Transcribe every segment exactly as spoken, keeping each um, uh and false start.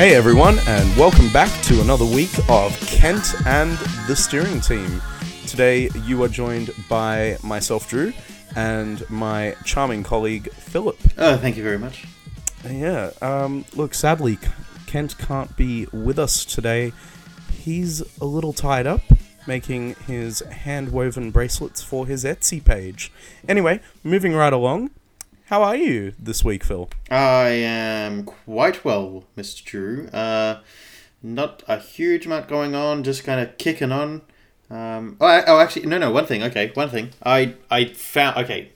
Hey everyone, and welcome back to another week of Kent and the Steering Team. Today you are joined by myself, Drew, and my charming colleague, Philip. Oh, thank you very much. Yeah, um, look, sadly, Kent can't be with us today. He's a little tied up making his hand-woven bracelets for his Etsy page. Anyway, moving right along. How are you this week, Phil? I am quite well, Mister Drew. Uh, not a huge amount going on, just kind of kicking on. Um, oh, I, oh, actually, no, no, one thing. Okay, one thing. I, I found... Okay,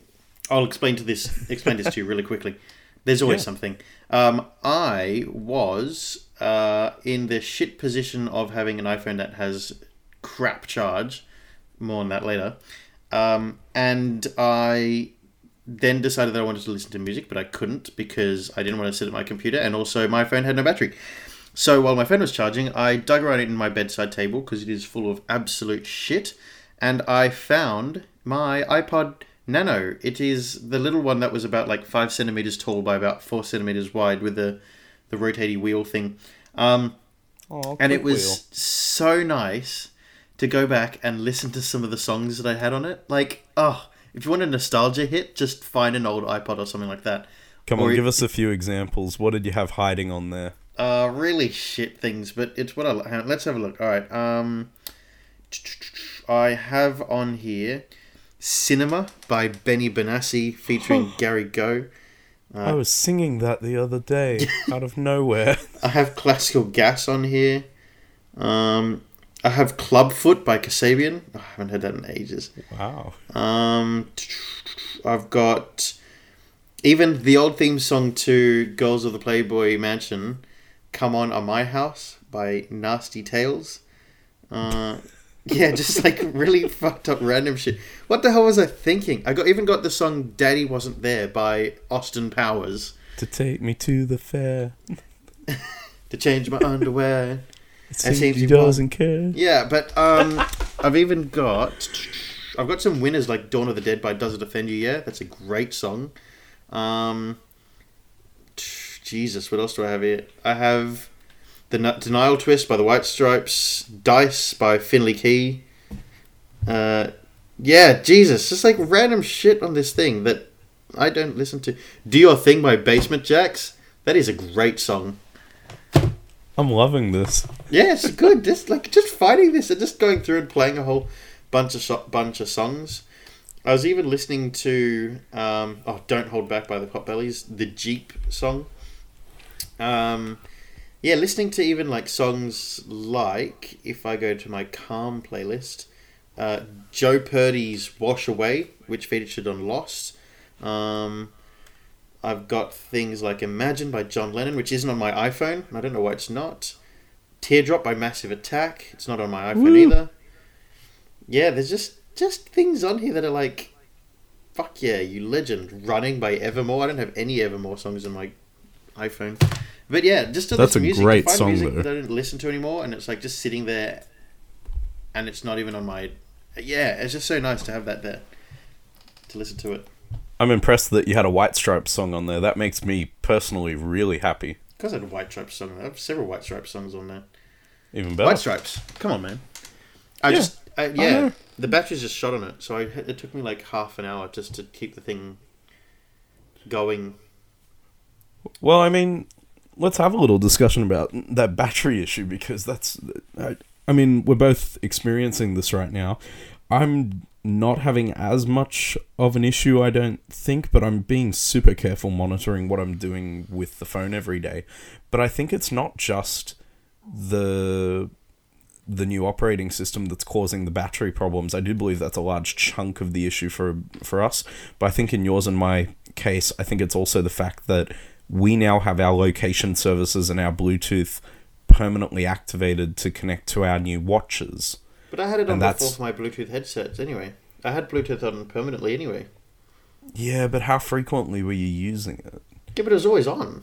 I'll explain to this. Explain this to you really quickly. There's always yeah. something. Um, I was uh, in the shit position of having an iPhone that has crap charge. More on that later. Um, and I... Then decided that I wanted to listen to music, but I couldn't because I didn't want to sit at my computer, and also my phone had no battery. So while my phone was charging, I dug around it in my bedside table because it is full of absolute shit, and I found my iPod Nano. It is the little one that was about like five centimeters tall by about four centimeters wide with the the rotating wheel thing. Um, oh, and it was wheel. so nice to go back and listen to some of the songs that I had on it. Like, oh. If you want a nostalgia hit, just find an old iPod or something like that. Come on, or give it, us a few examples. What did you have hiding on there? Uh, really shit things, but it's what I... Hang on, let's have a look. All right. Um, I have on here Cinema by Benny Benassi featuring Gary Go. Uh, I was singing that the other day out of nowhere. I have Classical Gas on here. Um... I have Clubfoot by Kasabian. Oh, I haven't heard that in ages. Wow. Um, I've got even the old theme song to Girls of the Playboy Mansion, Come On On My House by Nasty Tales. Uh, yeah, just like really fucked up random shit. What the hell was I thinking? I got even got the song Daddy Wasn't There by Austin Powers. To take me to the fair. To change my underwear. He doesn't care. Yeah, but um, I've even got I've got some winners like Dawn of the Dead by Does It Offend You? Yeah, that's a great song. Um, Jesus, what else do I have here? I have the N- Denial Twist by the White Stripes, Dice by Finley Key. Uh, yeah, Jesus, just like random shit on this thing that I don't listen to. Do Your Thing by Basement Jaxx. That is a great song. I'm loving this. Yes, yeah, good. Just like just finding this and just going through and playing a whole bunch of so- bunch of songs. I was even listening to um, oh, "Don't Hold Back" by the Potbellies, the Jeep song. Um, yeah, listening to even like songs like, if I go to my Calm playlist, uh, Joe Purdy's "Wash Away," which featured on Lost. Um, I've got things like Imagine by John Lennon, which isn't on my iPhone. And I don't know why it's not. Teardrop by Massive Attack. It's not on my iPhone Woo. either. Yeah, there's just, just things on here that are like, fuck yeah, you legend. Running by Evermore. I don't have any Evermore songs on my iPhone. But yeah, just to listen to music. That's a great song, music though. That I don't listen to anymore. And it's like just sitting there and it's not even on my... Yeah, it's just so nice to have that there. To listen to it. I'm impressed that you had a White Stripes song on there. That makes me personally really happy. Because I had a White Stripes song. I have several White Stripes songs on there. Even better. White Stripes. Come on, man. I yeah. just... I, yeah. I the batteries just shot on it. So I, it took me like half an hour just to keep the thing going. Well, I mean, let's have a little discussion about that battery issue because that's... I, I mean, we're both experiencing this right now. I'm... not having as much of an issue, I don't think, but I'm being super careful monitoring what I'm doing with the phone every day. But I think it's not just the the new operating system that's causing the battery problems. I do believe that's a large chunk of the issue for for us, but I think in yours and my case, I think it's also the fact that we now have our location services and our Bluetooth permanently activated to connect to our new watches. But I had it on before for my Bluetooth headsets anyway. I had Bluetooth on permanently anyway. Yeah, but how frequently were you using it? Yeah, but it was always on.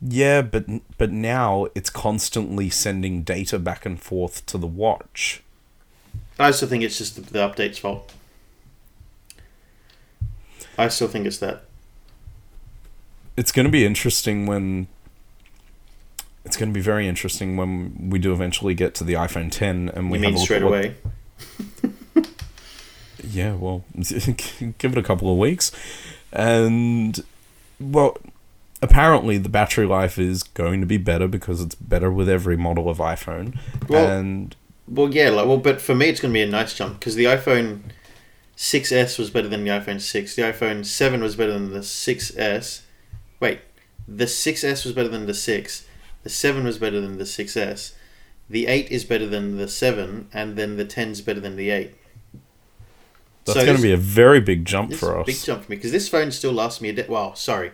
Yeah, but but now it's constantly sending data back and forth to the watch. I still think it's just the, the update's fault. I still think it's that. It's going to be interesting when... it's going to be very interesting when we do eventually get to the iPhone ten and we you have mean a straight away. What... yeah, well, give it a couple of weeks, and well, apparently the battery life is going to be better because it's better with every model of iPhone. Well, and well, yeah, like well, but for me it's going to be a nice jump because the iPhone six S was better than the iPhone six. The iPhone seven was better than the six S. Wait, the six S was better than the six. The seven was better than the six S. The eight is better than the seven, and then the ten is better than the eight. That's so going to be a very big jump for us. Big jump for me because this phone still lasts me a day. Well, sorry,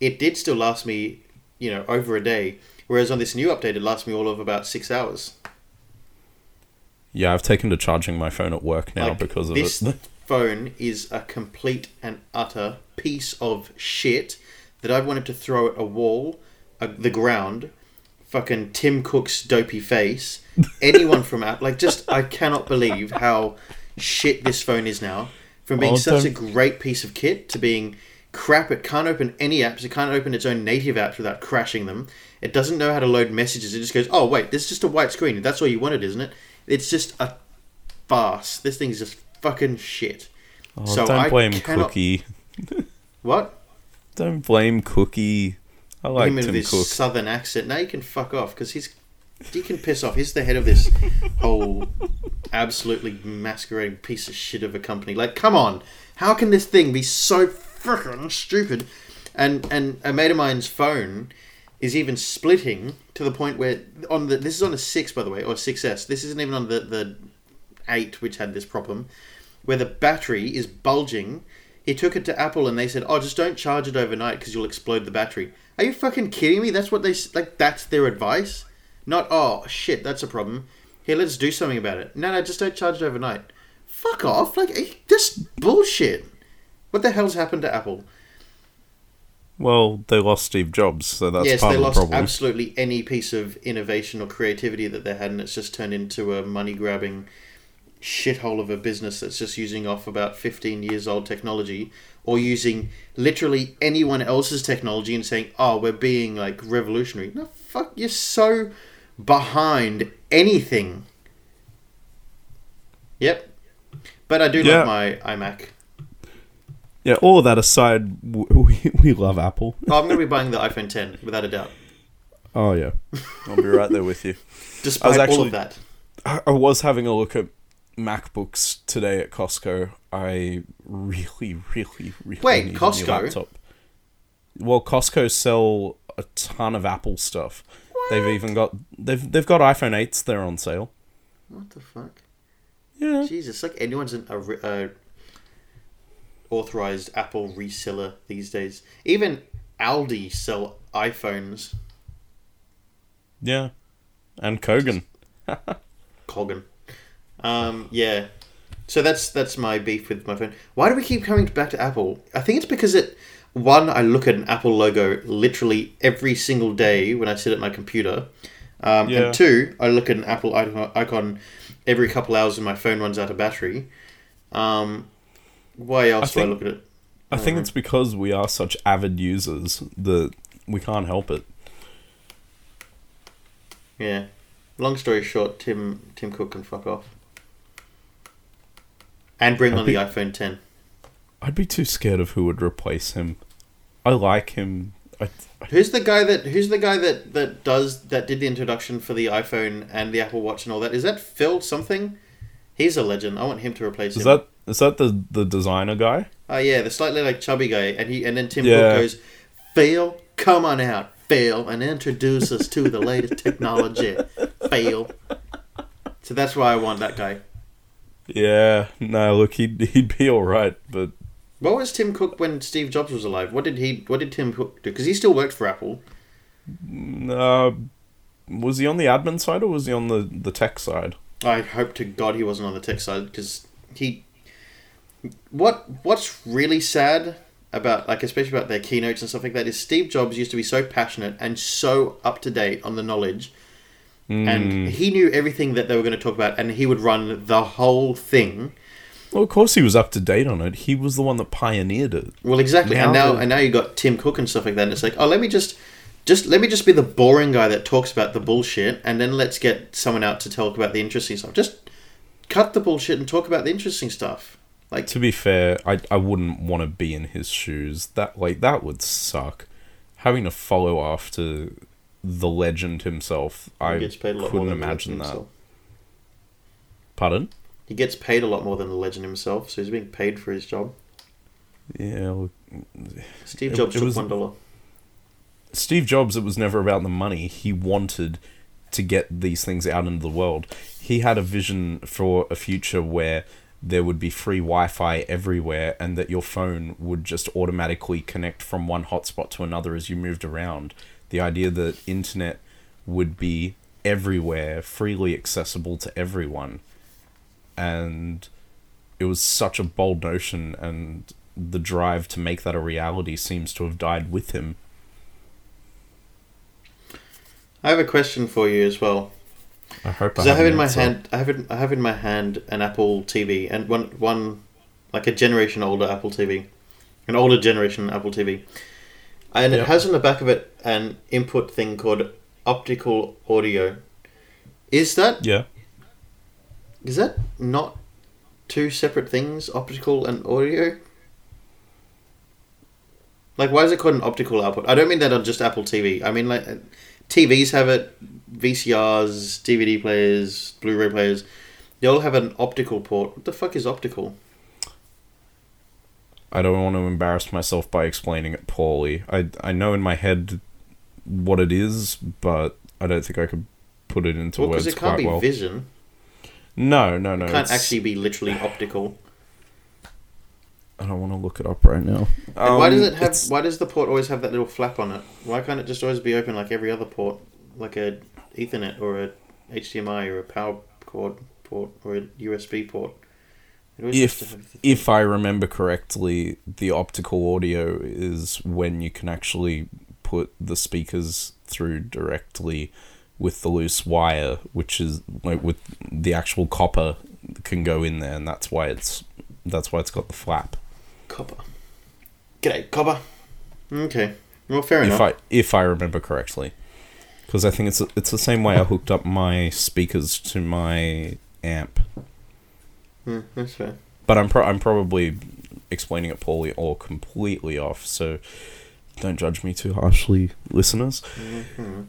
it did still last me, you know, over a day. Whereas on this new update, it lasts me all of about six hours. Yeah, I've taken to charging my phone at work now like because of this it. Phone is a complete and utter piece of shit that I've wanted to throw at a wall, a, the ground, fucking Tim Cook's dopey face, anyone from out. Like, just, I cannot believe how shit this phone is now. From being oh, such a great piece of kit to being crap. It can't open any apps. It can't open its own native apps without crashing them. It doesn't know how to load messages. It just goes, oh, wait, this is just a white screen. That's all you wanted, isn't it? It's just a farce. This thing's just fucking shit. Oh, so don't I blame cannot... Cookie. What? Don't blame Cookie. I like Tim Cook. Him with his southern accent. Now you can fuck off because he's he can piss off. He's the head of this whole absolutely masquerading piece of shit of a company. Like, come on, how can this thing be so frickin' stupid? And and a mate of mine's phone is even splitting to the point where on the this is on a six, by the way, or six S. This isn't even on the, the eight, which had this problem, where the battery is bulging. He took it to Apple and they said, oh, just don't charge it overnight because you'll explode the battery. Are you fucking kidding me? That's what they like. That's their advice. Not, oh shit, that's a problem. Here, let's do something about it. No, no, just don't charge it overnight. Fuck off! Like, this bullshit. What the hell's happened to Apple? Well, they lost Steve Jobs, so that's yes, part of the problem. Yes, they lost absolutely any piece of innovation or creativity that they had, and it's just turned into a money-grabbing shithole of a business that's just using off about fifteen years old technology or using literally anyone else's technology and saying, oh, we're being, like, revolutionary. No, fuck, you're so behind anything. Yep. But I do yeah. like my iMac. Yeah, all of that aside, we, we love Apple. Oh, I'm going to be buying the iPhone ten, without a doubt. Oh, yeah. I'll be right there with you. Despite actually, all of that. I, I was having a look at MacBooks today at Costco. I really, really, really Wait, need Costco? a new laptop. Well, Costco sell a ton of Apple stuff. What? They've even got... They've, they've got iPhone eights there on sale. What the fuck? Yeah. Jesus, like anyone's in a... a authorized Apple reseller these days. Even Aldi sell iPhones. Yeah. And Kogan. Kogan. Um, yeah. So that's that's my beef with my phone. Why do we keep coming back to Apple? I think it's because it... One, I look at an Apple logo literally every single day when I sit at my computer. Um, yeah. And two, I look at an Apple icon every couple hours when my phone runs out of battery. Um... Why else I think, do I look at it? I, I think know. It's because we are such avid users that we can't help it. Yeah. Long story short, Tim Tim Cook can fuck off. And bring I'd on be, the iPhone ten. I'd be too scared of who would replace him. I like him. I, I, who's the guy that Who's the guy that, that does that did the introduction for the iPhone and the Apple Watch and all that? Is that Phil something? He's a legend. I want him to replace is him. Is that Is that the, the designer guy? Oh, uh, yeah, the slightly, like, chubby guy. And he and then Tim yeah. Cook goes, Phil, come on out, Phil, and introduce us to the latest technology, Phil. So that's why I want that guy. Yeah. No, look, he'd, he'd be all right, but... What was Tim Cook when Steve Jobs was alive? What did he? What did Tim Cook do? Because he still worked for Apple. Uh, was he on the admin side or was he on the, the tech side? I hope to God he wasn't on the tech side, because he... What What's really sad about, like, especially about their keynotes and stuff like that, is Steve Jobs used to be so passionate and so up to date on the knowledge, mm. and he knew everything that they were going to talk about, and he would run the whole thing. Well, of course, he was up to date on it. He was the one that pioneered it. Well, exactly, now and now and now you got Tim Cook and stuff like that, and it's like, oh, let me just just let me just be the boring guy that talks about the bullshit, and then let's get someone out to talk about the interesting stuff. Just cut the bullshit and talk about the interesting stuff. Like, to be fair, I I wouldn't want to be in his shoes. That like that would suck. Having to follow after the legend himself, I couldn't imagine that. Pardon? He gets paid a lot more than the legend himself, so he's being paid for his job. Yeah. Well, Steve Jobs it, it took was, one dollar. Steve Jobs, it was never about the money. He wanted to get these things out into the world. He had a vision for a future where there would be free Wi-Fi everywhere, and that your phone would just automatically connect from one hotspot to another as you moved around. The idea that internet would be everywhere, freely accessible to everyone. And it was such a bold notion, and the drive to make that a reality seems to have died with him. I have a question for you as well. I hope I have, I have in my hand. I have in, I have in my hand an Apple T V, and one one like a generation older Apple T V, an older generation Apple T V, and yep. It has on the back of it an input thing called optical audio. Is that yeah? Is that not two separate things, optical and audio? Like, why is it called an optical output? I don't mean that on just Apple T V. I mean like T Vs have it. V C Rs, D V D players, Blu-ray players, they all have an optical port. What the fuck is optical? I don't want to embarrass myself by explaining it poorly. I, I know in my head what it is, but I don't think I could put it into well, words quite well. Because it can't be vision. No, no, no. It can't it's... actually be literally optical. I don't want to look it up right now. And um, why does it have? It's... Why does the port always have that little flap on it? Why can't it just always be open like every other port? Like a Ethernet or a H D M I or a power cord port or a U S B port. If if I remember correctly, the optical audio is when you can actually put the speakers through directly with the loose wire, which is like with the actual copper can go in there, and that's why it's that's why it's got the flap. Copper. G'day, copper. Okay. Well, fair enough. If I if I remember correctly. Because I think it's it's the same way I hooked up my speakers to my amp. Mm, that's fair. But I'm pro- I'm probably explaining it poorly or completely off, so don't judge me too harshly, listeners. Mm-hmm.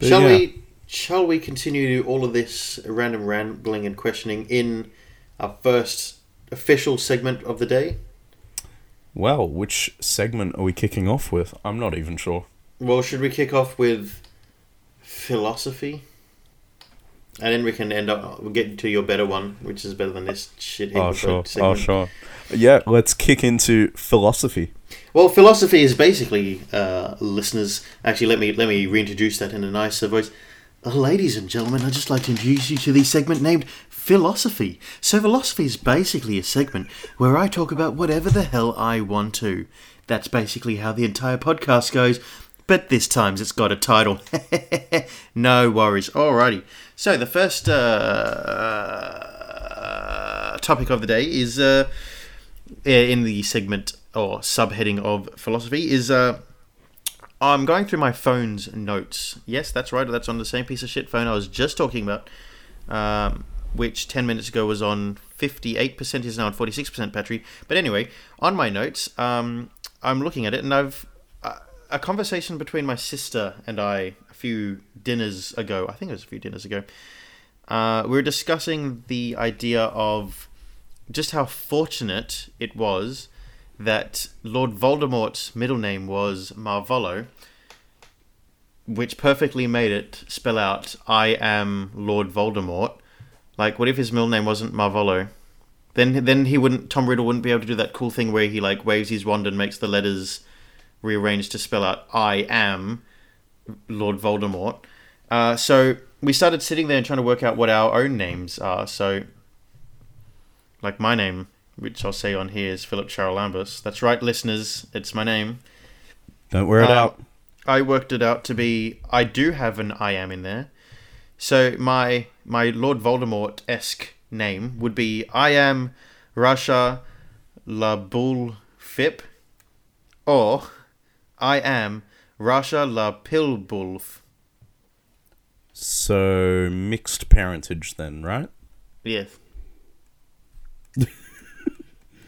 Shall yeah. we shall we continue all of this random rambling and questioning in our first official segment of the day? Well, which segment are we kicking off with? I'm not even sure. Well, should we kick off with philosophy? And then we can end up... We'll get to your better one, which is better than this shit. Oh, sure. Segment. Oh, sure. Yeah, let's kick into philosophy. Well, philosophy is basically, uh, listeners... Actually, let me let me reintroduce that in a nicer voice. Ladies and gentlemen, I'd just like to introduce you to the segment named Philosophy. So, philosophy is basically a segment where I talk about whatever the hell I want to. That's basically how the entire podcast goes... But this time it's got a title. No worries. Alrighty. So the first uh, uh, topic of the day is uh, in the segment or subheading of philosophy is uh, I'm going through my phone's notes. Yes, that's right. That's on the same piece of shit phone I was just talking about, um, which ten minutes ago was on fifty-eight percent, is now on forty-six percent battery. But anyway, on my notes, um, I'm looking at it and I've a conversation between my sister and I a few dinners ago, I think it was a few dinners ago, uh, we were discussing the idea of just how fortunate it was that Lord Voldemort's middle name was Marvolo, which perfectly made it spell out, I am Lord Voldemort. Like, what if his middle name wasn't Marvolo? Then, then he wouldn't, Tom Riddle wouldn't be able to do that cool thing where he, like, waves his wand and makes the letters... rearranged to spell out I am Lord Voldemort. Uh, so we started sitting there and trying to work out what our own names are. So, like my name, which I'll say on here, is Philip Charles Lambus. That's right, listeners. It's my name. Don't wear it um, out. I worked it out to be, I do have an I am in there. So my my Lord Voldemort-esque name would be I am Rasha Labul Fip, or... I am Rasha la Pilbulf. So, mixed parentage then, right? Yes.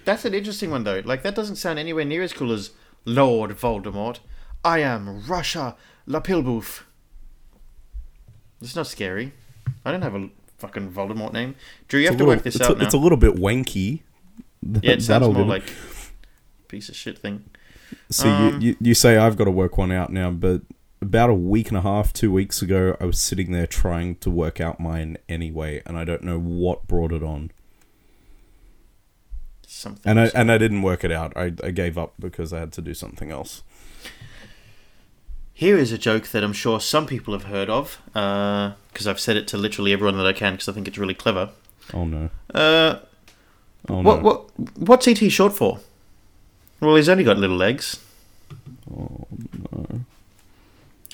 That's an interesting one, though. Like, that doesn't sound anywhere near as cool as Lord Voldemort. I am Rasha la Pilbulf. It's not scary. I don't have a fucking Voldemort name. Drew, you it's have to little, work this out a, now. It's a little bit wanky. Yeah, it sounds more like piece of shit thing. So um, you, you, you say I've got to work one out now, but about a week and a half, two weeks ago, I was sitting there trying to work out mine anyway, and I don't know what brought it on. Something. And I something. and I didn't work it out. I, I gave up because I had to do something else. Here is a joke that I'm sure some people have heard of, because uh, I've said it to literally everyone that I can, because I think it's really clever. Oh, no. Uh, oh, what, no. What, what's E T short for? Well, he's only got little legs. Oh, no.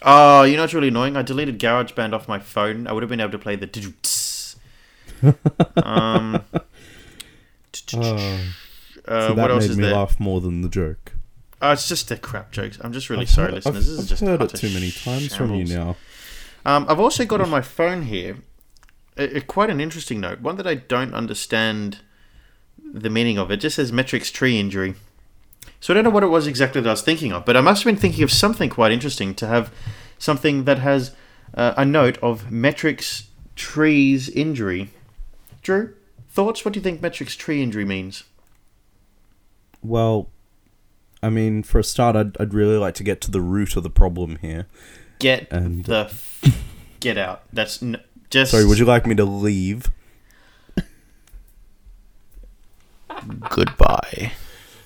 Oh, you know what's really annoying? I deleted GarageBand off my phone. I would have been able to play the... um, oh. uh, so what else is there? That made me laugh more than the joke. Oh, it's just a crap jokes. I'm just really I've sorry, heard, listeners. I've, this is I've just heard it too many times shambles. From you now. Um, I've also got on my phone here a, a, quite an interesting note, one that I don't understand the meaning of. It just says Metrics tree injury. So I don't know what it was exactly that I was thinking of, but I must have been thinking of something quite interesting to have something that has uh, a note of Metrics tree's injury. Drew, thoughts? What do you think Metrics tree injury means? Well... I mean, for a start, I'd, I'd really like to get to the root of the problem here. Get and, the... F- get out. That's n- just... Sorry, would you like me to leave? Goodbye.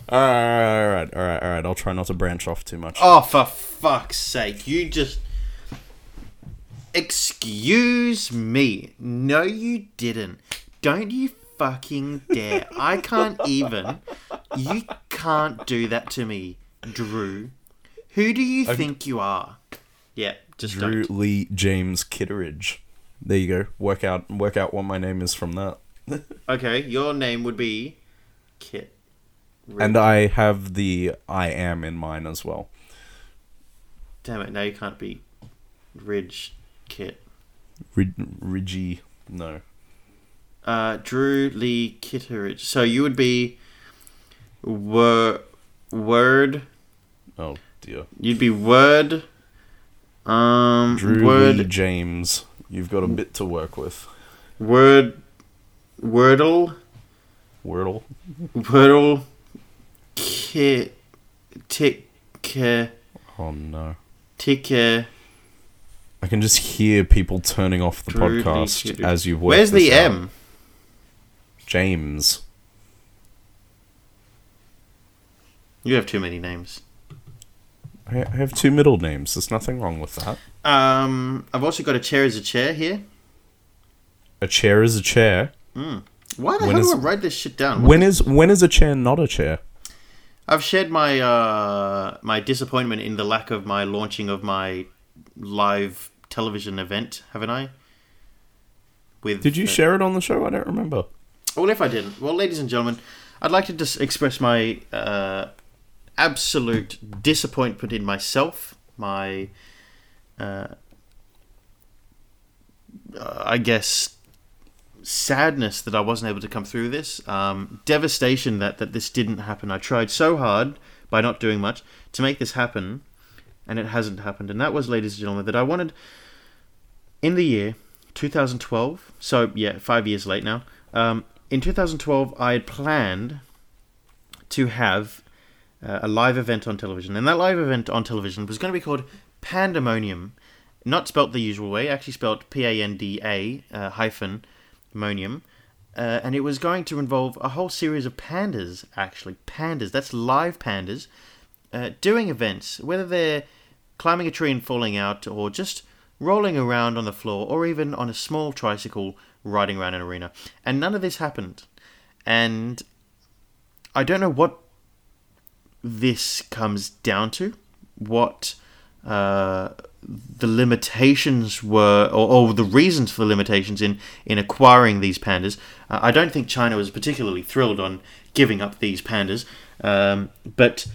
All right, all right, all right, all right. I'll try not to branch off too much. Oh, for fuck's sake. You just... Excuse me. No, you didn't. Don't you fucking dare. I can't even... You can't do that to me, Drew. Who do you I'm... think you are? Yeah, just Drew don't. Lee James Kitteridge. There you go. Work out, work out what my name is from that. Okay, your name would be Kit. And I have the I am in mine as well. Damn it! Now you can't be Ridge Kit. Rid- Ridgy, no. Uh, Drew Lee Kitteridge. So you would be. Wor- word. Oh dear. You'd be word. Um, Drew word Lee James. You've got a bit to work with. Word. Wordle. Wordle. Wordle. Ki- tick. Oh no. Tick. I can just hear people turning off the Drew podcast Lee- as you work. Where's the out. M? James. You have too many names. I have two middle names. There's nothing wrong with that. Um, I've also got a chair is a chair here. A chair is a chair? Mm. Why the when hell is, do I write this shit down? What when is, is when is a chair not a chair? I've shared my uh, my disappointment in the lack of my launching of my live television event, haven't I? With Did you the, share it on the show? I don't remember. Well, if I didn't. Well, ladies and gentlemen, I'd like to just express my... Uh, absolute disappointment in myself, my, uh, I guess, sadness that I wasn't able to come through this, um, devastation that, that this didn't happen. I tried so hard, by not doing much, to make this happen, and it hasn't happened. And that was, ladies and gentlemen, that I wanted, in the year twenty twelve, so yeah, five years late now, um, in twenty twelve I had planned to have Uh, a live event on television. And that live event on television was going to be called Pandemonium. Not spelt the usual way. Actually spelt P A N D A uh, hyphen monium. Uh, and it was going to involve a whole series of pandas, actually. Pandas. That's live pandas. Uh, doing events. Whether they're climbing a tree and falling out, or just rolling around on the floor, or even on a small tricycle riding around an arena. And none of this happened. And I don't know what this comes down to, what uh, the limitations were, or, or the reasons for the limitations in, in acquiring these pandas. Uh, I don't think China was particularly thrilled on giving up these pandas, um, but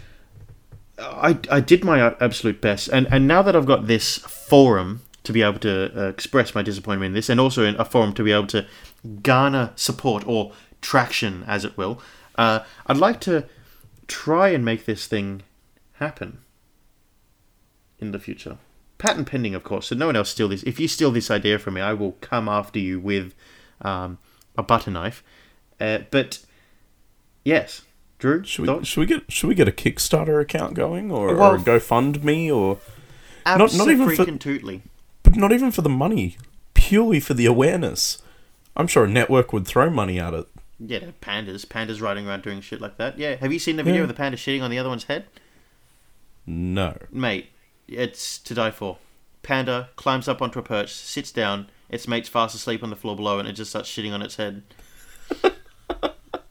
I I did my absolute best, and and now that I've got this forum to be able to uh, express my disappointment in this, and also in a forum to be able to garner support or traction, as it will, uh, I'd like to try and make this thing happen in the future. Patent pending, of course, so no one else steal this. If you steal this idea from me, I will come after you with um, a butter knife. Uh, but yes, Drew, should we, should we get should we get a Kickstarter account going, or, well, or a GoFundMe, or not not even for tootly. But not even for the money, purely for the awareness. I'm sure a network would throw money at it. Yeah, pandas, pandas riding around doing shit like that. Yeah, have you seen the video yeah. of the panda shitting on the other one's head? No, mate, it's to die for. Panda climbs up onto a perch, sits down. Its mate's fast asleep on the floor below, and it just starts shitting on its head.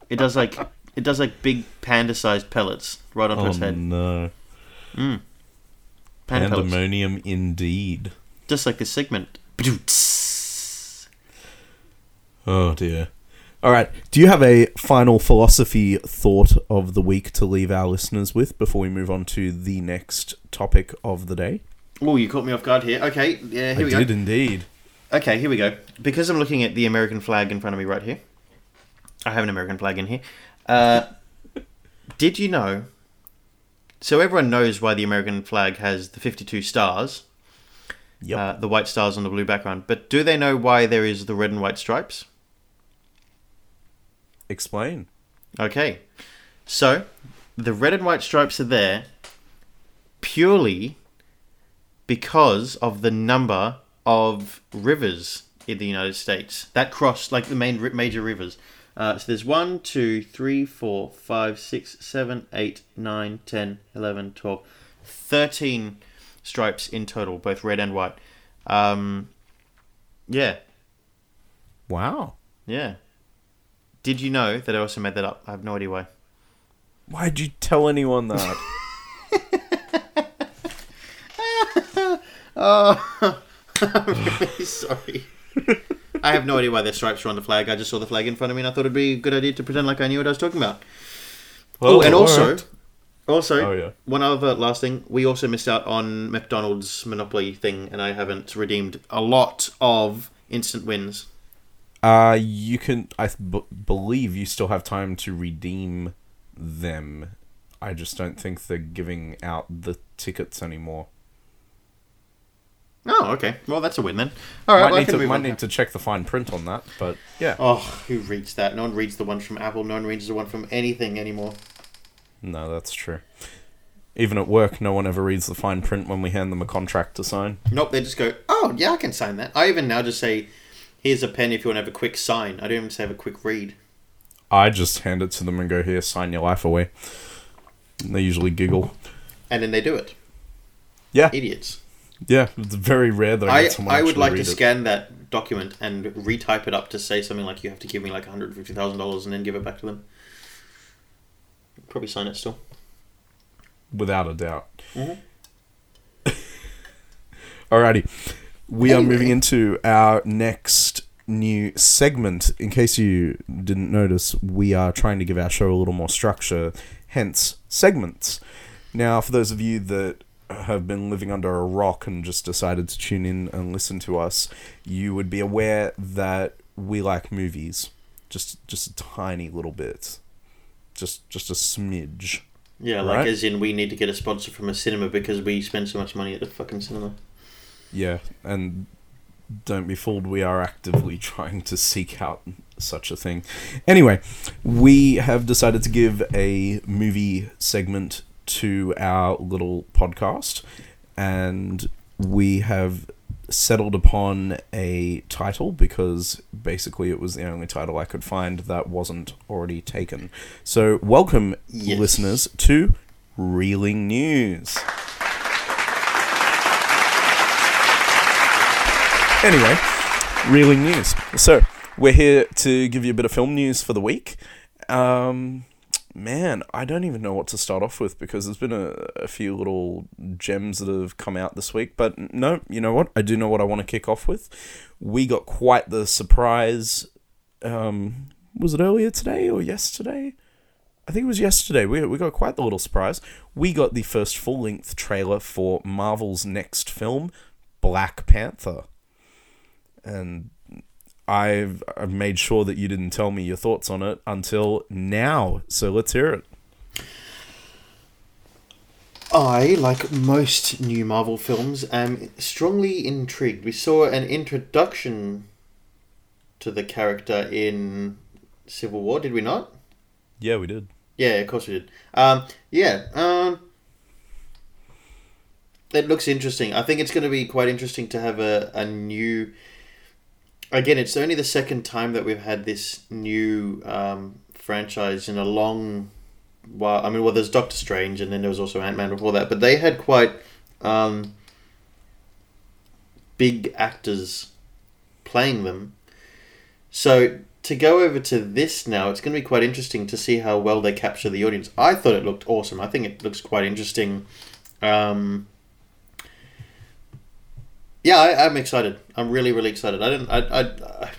It does like it does like big panda-sized pellets right onto oh, its head. Oh no! Mm. Panda Pandemonium pellets. Indeed. Just like this segment. Oh dear! All right. Do you have a final philosophy thought of the week to leave our listeners with before we move on to the next topic of the day? Oh, you caught me off guard here. Okay, yeah, here I we go. I did indeed. Okay, here we go. Because I'm looking at the American flag in front of me right here. I have an American flag in here. Uh, did you know? So everyone knows why the American flag has the fifty-two stars, yep. uh, the white stars on the blue background. But do they know why there is the red and white stripes? Explain. Okay. So the red and white stripes are there purely because of the number of rivers in the United States that cross like the main major rivers. Uh, so there's one, two, three, four, five, six, seven, eight, nine, ten, eleven, twelve, thirteen stripes in total, both red and white. Um, yeah. Wow. Yeah. Did you know that I also made that up? I have no idea why. Why'd you tell anyone that? Oh, I'm really sorry. I have no idea why their stripes were on the flag. I just saw the flag in front of me and I thought it'd be a good idea to pretend like I knew what I was talking about. Well, oh, and also, right. also, oh, yeah. one other last thing. We also missed out on McDonald's Monopoly thing, and I haven't redeemed a lot of instant wins. Uh, you can, I b- believe you still have time to redeem them. I just don't think they're giving out the tickets anymore. Oh, okay. Well, that's a win then. All right, might well, need, to, might need to check the fine print on that, but yeah. Oh, who reads that? No one reads the ones from Apple. No one reads the one from anything anymore. No, that's true. Even at work, no one ever reads the fine print when we hand them a contract to sign. Nope, they just go, oh, yeah, I can sign that. I even now just say, here's a pen if you want to have a quick sign. I don't even say have a quick read. I just hand it to them and go, here, sign your life away. And they usually giggle. And then they do it. Yeah. Idiots. Yeah, it's very rare that I get someone I, I would like to it. scan that document and retype it up to say something like, you have to give me like one hundred fifty thousand dollars and then give it back to them. Probably sign it still. Without a doubt. Mm-hmm. Alrighty. We anyway. are moving into our next new segment. In case you didn't notice, we are trying to give our show a little more structure, hence segments. Now, for those of you that have been living under a rock and just decided to tune in and listen to us, you would be aware that we like movies. Just just a tiny little bit. Just just a smidge. Yeah, like right? as in we need to get a sponsor from a cinema because we spend so much money at the fucking cinema. Yeah, and don't be fooled, we are actively trying to seek out such a thing. Anyway, we have decided to give a movie segment to our little podcast, and we have settled upon a title because basically it was the only title I could find that wasn't already taken. So welcome, yes. listeners, to Reeling News. Anyway, Reeling News. So we're here to give you a bit of film news for the week. Um... Man, I don't even know what to start off with because there's been a, a few little gems that have come out this week. But no, you know what? I do know what I want to kick off with. We got quite the surprise. Um, was it earlier today or yesterday? I think it was yesterday, we we got quite the little surprise. We got the first full-length trailer for Marvel's next film, Black Panther. And I've, I've made sure that you didn't tell me your thoughts on it until now, so let's hear it. I, like most new Marvel films, am strongly intrigued. We saw an introduction to the character in Civil War, did we not? Yeah, we did. Yeah, of course we did. Um, yeah, um, it looks interesting. I think it's going to be quite interesting to have a, a new... Again, it's only the second time that we've had this new um, franchise in a long... Well, I mean, well, there's Doctor Strange, and then there was also Ant-Man before that, but they had quite um, big actors playing them. So to go over to this now, it's going to be quite interesting to see how well they capture the audience. I thought it looked awesome. I think it looks quite interesting. Um, yeah, I, I'm excited. I'm really, really excited. I don't. I. I, I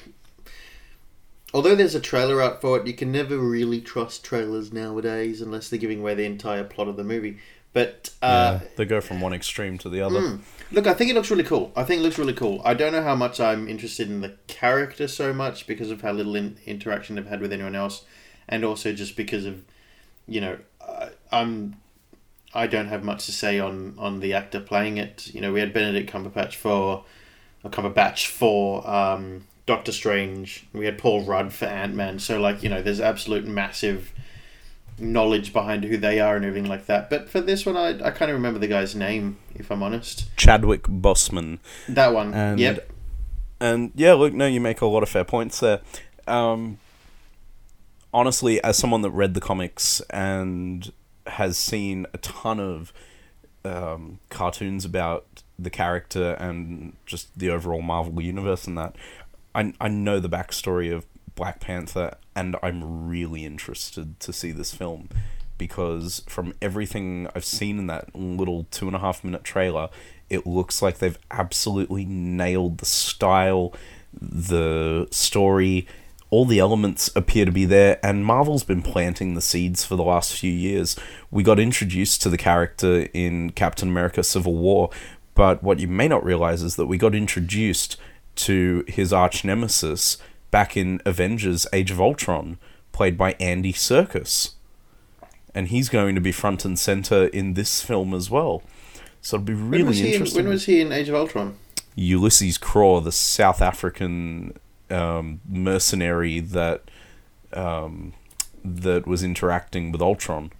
Although there's a trailer out for it, you can never really trust trailers nowadays unless they're giving away the entire plot of the movie. But uh, yeah, they go from one extreme to the other. Mm, look, I think it looks really cool. I think it looks really cool. I don't know how much I'm interested in the character so much because of how little in- interaction they've had with anyone else, and also just because of, you know, uh, I'm I don't have much to say on, on the actor playing it. You know, we had Benedict Cumberbatch for a Cumberbatch for. Um, Doctor Strange, we had Paul Rudd for Ant-Man, so, like, you know, there's absolute massive knowledge behind who they are and everything like that. But for this one, I I can't remember the guy's name, if I'm honest. Chadwick Boseman. That one, and, yep. And, yeah, look, no, you make a lot of fair points there. Um, honestly, as someone that read the comics and has seen a ton of um, cartoons about the character and just the overall Marvel universe and that... I I know the backstory of Black Panther, and I'm really interested to see this film because from everything I've seen in that little two and a half minute trailer, it looks like they've absolutely nailed the style, the story, all the elements appear to be there, and Marvel's been planting the seeds for the last few years. We got introduced to the character in Captain America: Civil War, but what you may not realize is that we got introduced to his arch nemesis back in Avengers Age of Ultron, played by Andy Serkis. And he's going to be front and center in this film as well. So it'll be really when was interesting. In, when was he in Age of Ultron? Ulysses Kraw, the South African um, mercenary that um, that was interacting with Ultron.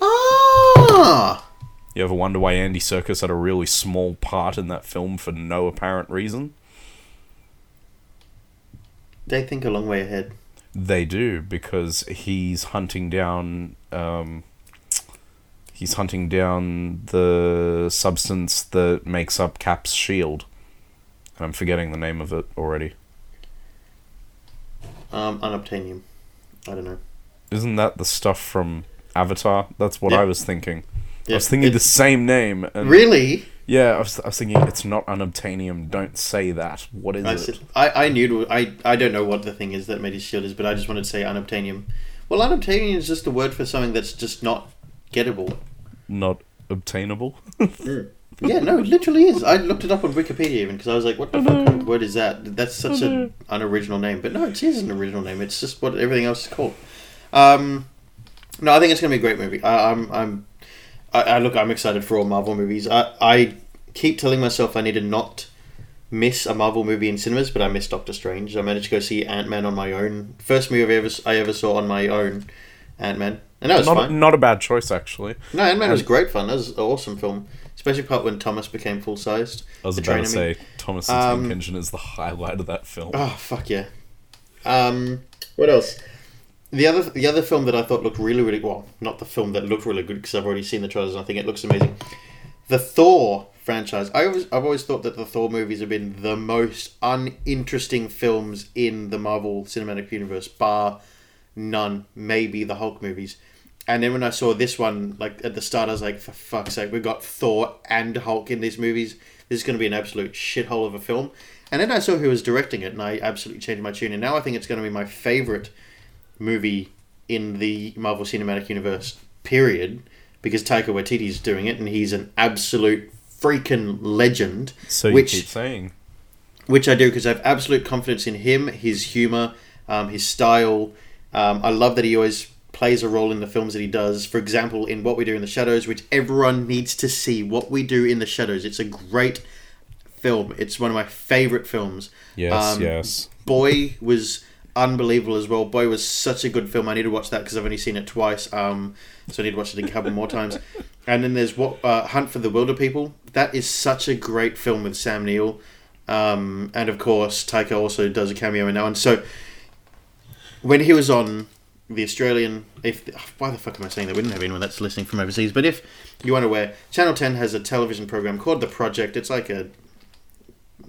Ah! You ever wonder why Andy Serkis had a really small part in that film for no apparent reason? They think a long way ahead. They do, because he's hunting down... Um, he's hunting down the substance that makes up Cap's shield. And I'm forgetting the name of it already. Um, unobtainium. I don't know. Isn't that the stuff from Avatar? That's what yep. I was thinking. Yeah, I was thinking the same name. And really? Yeah, I was, I was thinking it's not unobtainium. Don't say that. What is I said, it? I I knew. I I don't know what the thing is that made his shield is, but I just wanted to say unobtainium. Well, unobtainium is just a word for something that's just not gettable. Not obtainable. Yeah, no, it literally is. I looked it up on Wikipedia even because I was like, "What the oh, fuck no. word is that? That's such oh, an no. unoriginal name." But no, it is an original name. It's just what everything else is called. Um, no, I think it's gonna be a great movie. I, I'm I'm. I, I look, I'm excited for all Marvel movies. I, I keep telling myself I need to not miss a Marvel movie in cinemas, but I missed Doctor Strange. I managed to go see Ant-Man on my own. First movie I ever, I ever saw on my own, Ant-Man. And that was not, fun. Not a bad choice, actually. No, Ant-Man and was great fun. That was an awesome film. Especially part when Thomas became full-sized. I was about to say, Thomas the Tank Engine is the highlight of that film. Oh, fuck yeah. Um, what else? The other the other film that I thought looked really, really... Well, not the film that looked really good, because I've already seen the trailers, and I think it looks amazing. The Thor franchise. I always, I've always thought that the Thor movies have been the most uninteresting films in the Marvel Cinematic Universe, bar none, maybe the Hulk movies. And then when I saw this one, like, at the start, I was like, for fuck's sake, we got Thor and Hulk in these movies. This is going to be an absolute shithole of a film. And then I saw who was directing it, and I absolutely changed my tune. And now I think it's going to be my favourite movie in the Marvel Cinematic Universe, period, because Taika Waititi is doing it, and he's an absolute freaking legend. So you which, keep saying. Which I do, because I have absolute confidence in him, his humour, um, his style. Um, I love that he always plays a role in the films that he does. For example, in What We Do in the Shadows, which everyone needs to see. What We Do in the Shadows. It's a great film. It's one of my favourite films. Yes, um, yes. Boy was unbelievable as well. Boy was such a good film. I need to watch that because I've only seen it twice. Um, so I need to watch it a couple more times. And then there's what uh, Hunt for the Wilder People. That is such a great film with Sam Neill. Um, and of course, Taika also does a cameo in that one. So when he was on the Australian, if why the fuck am I saying that? We didn't have anyone that's listening from overseas. But if you aren't aware, Channel ten has a television program called The Project. It's like a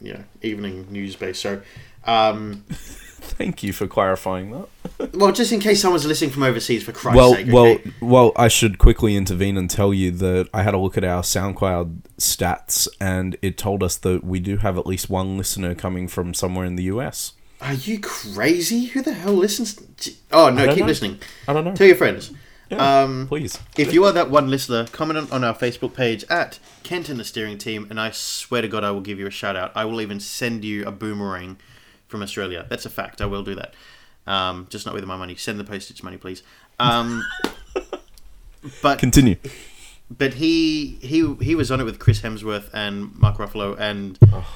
you know, evening news-based show. Um, Thank you for clarifying that. Well, just in case someone's listening from overseas, for Christ's well, sake. Well, okay? well, I should quickly intervene and tell you that I had a look at our SoundCloud stats, and it told us that we do have at least one listener coming from somewhere in the U S. Are you crazy? Who the hell listens? To... Oh, no, keep know. listening. I don't know. Tell your friends. Yeah, um, please. If you are that one listener, comment on our Facebook page at Kent and the Steering Team, and I swear to God I will give you a shout-out. I will even send you a boomerang from Australia. That's a fact. I will do that. Um, just not with my money. Send the postage money, please. Um, but continue. But he he he was on it with Chris Hemsworth and Mark Ruffalo and oh.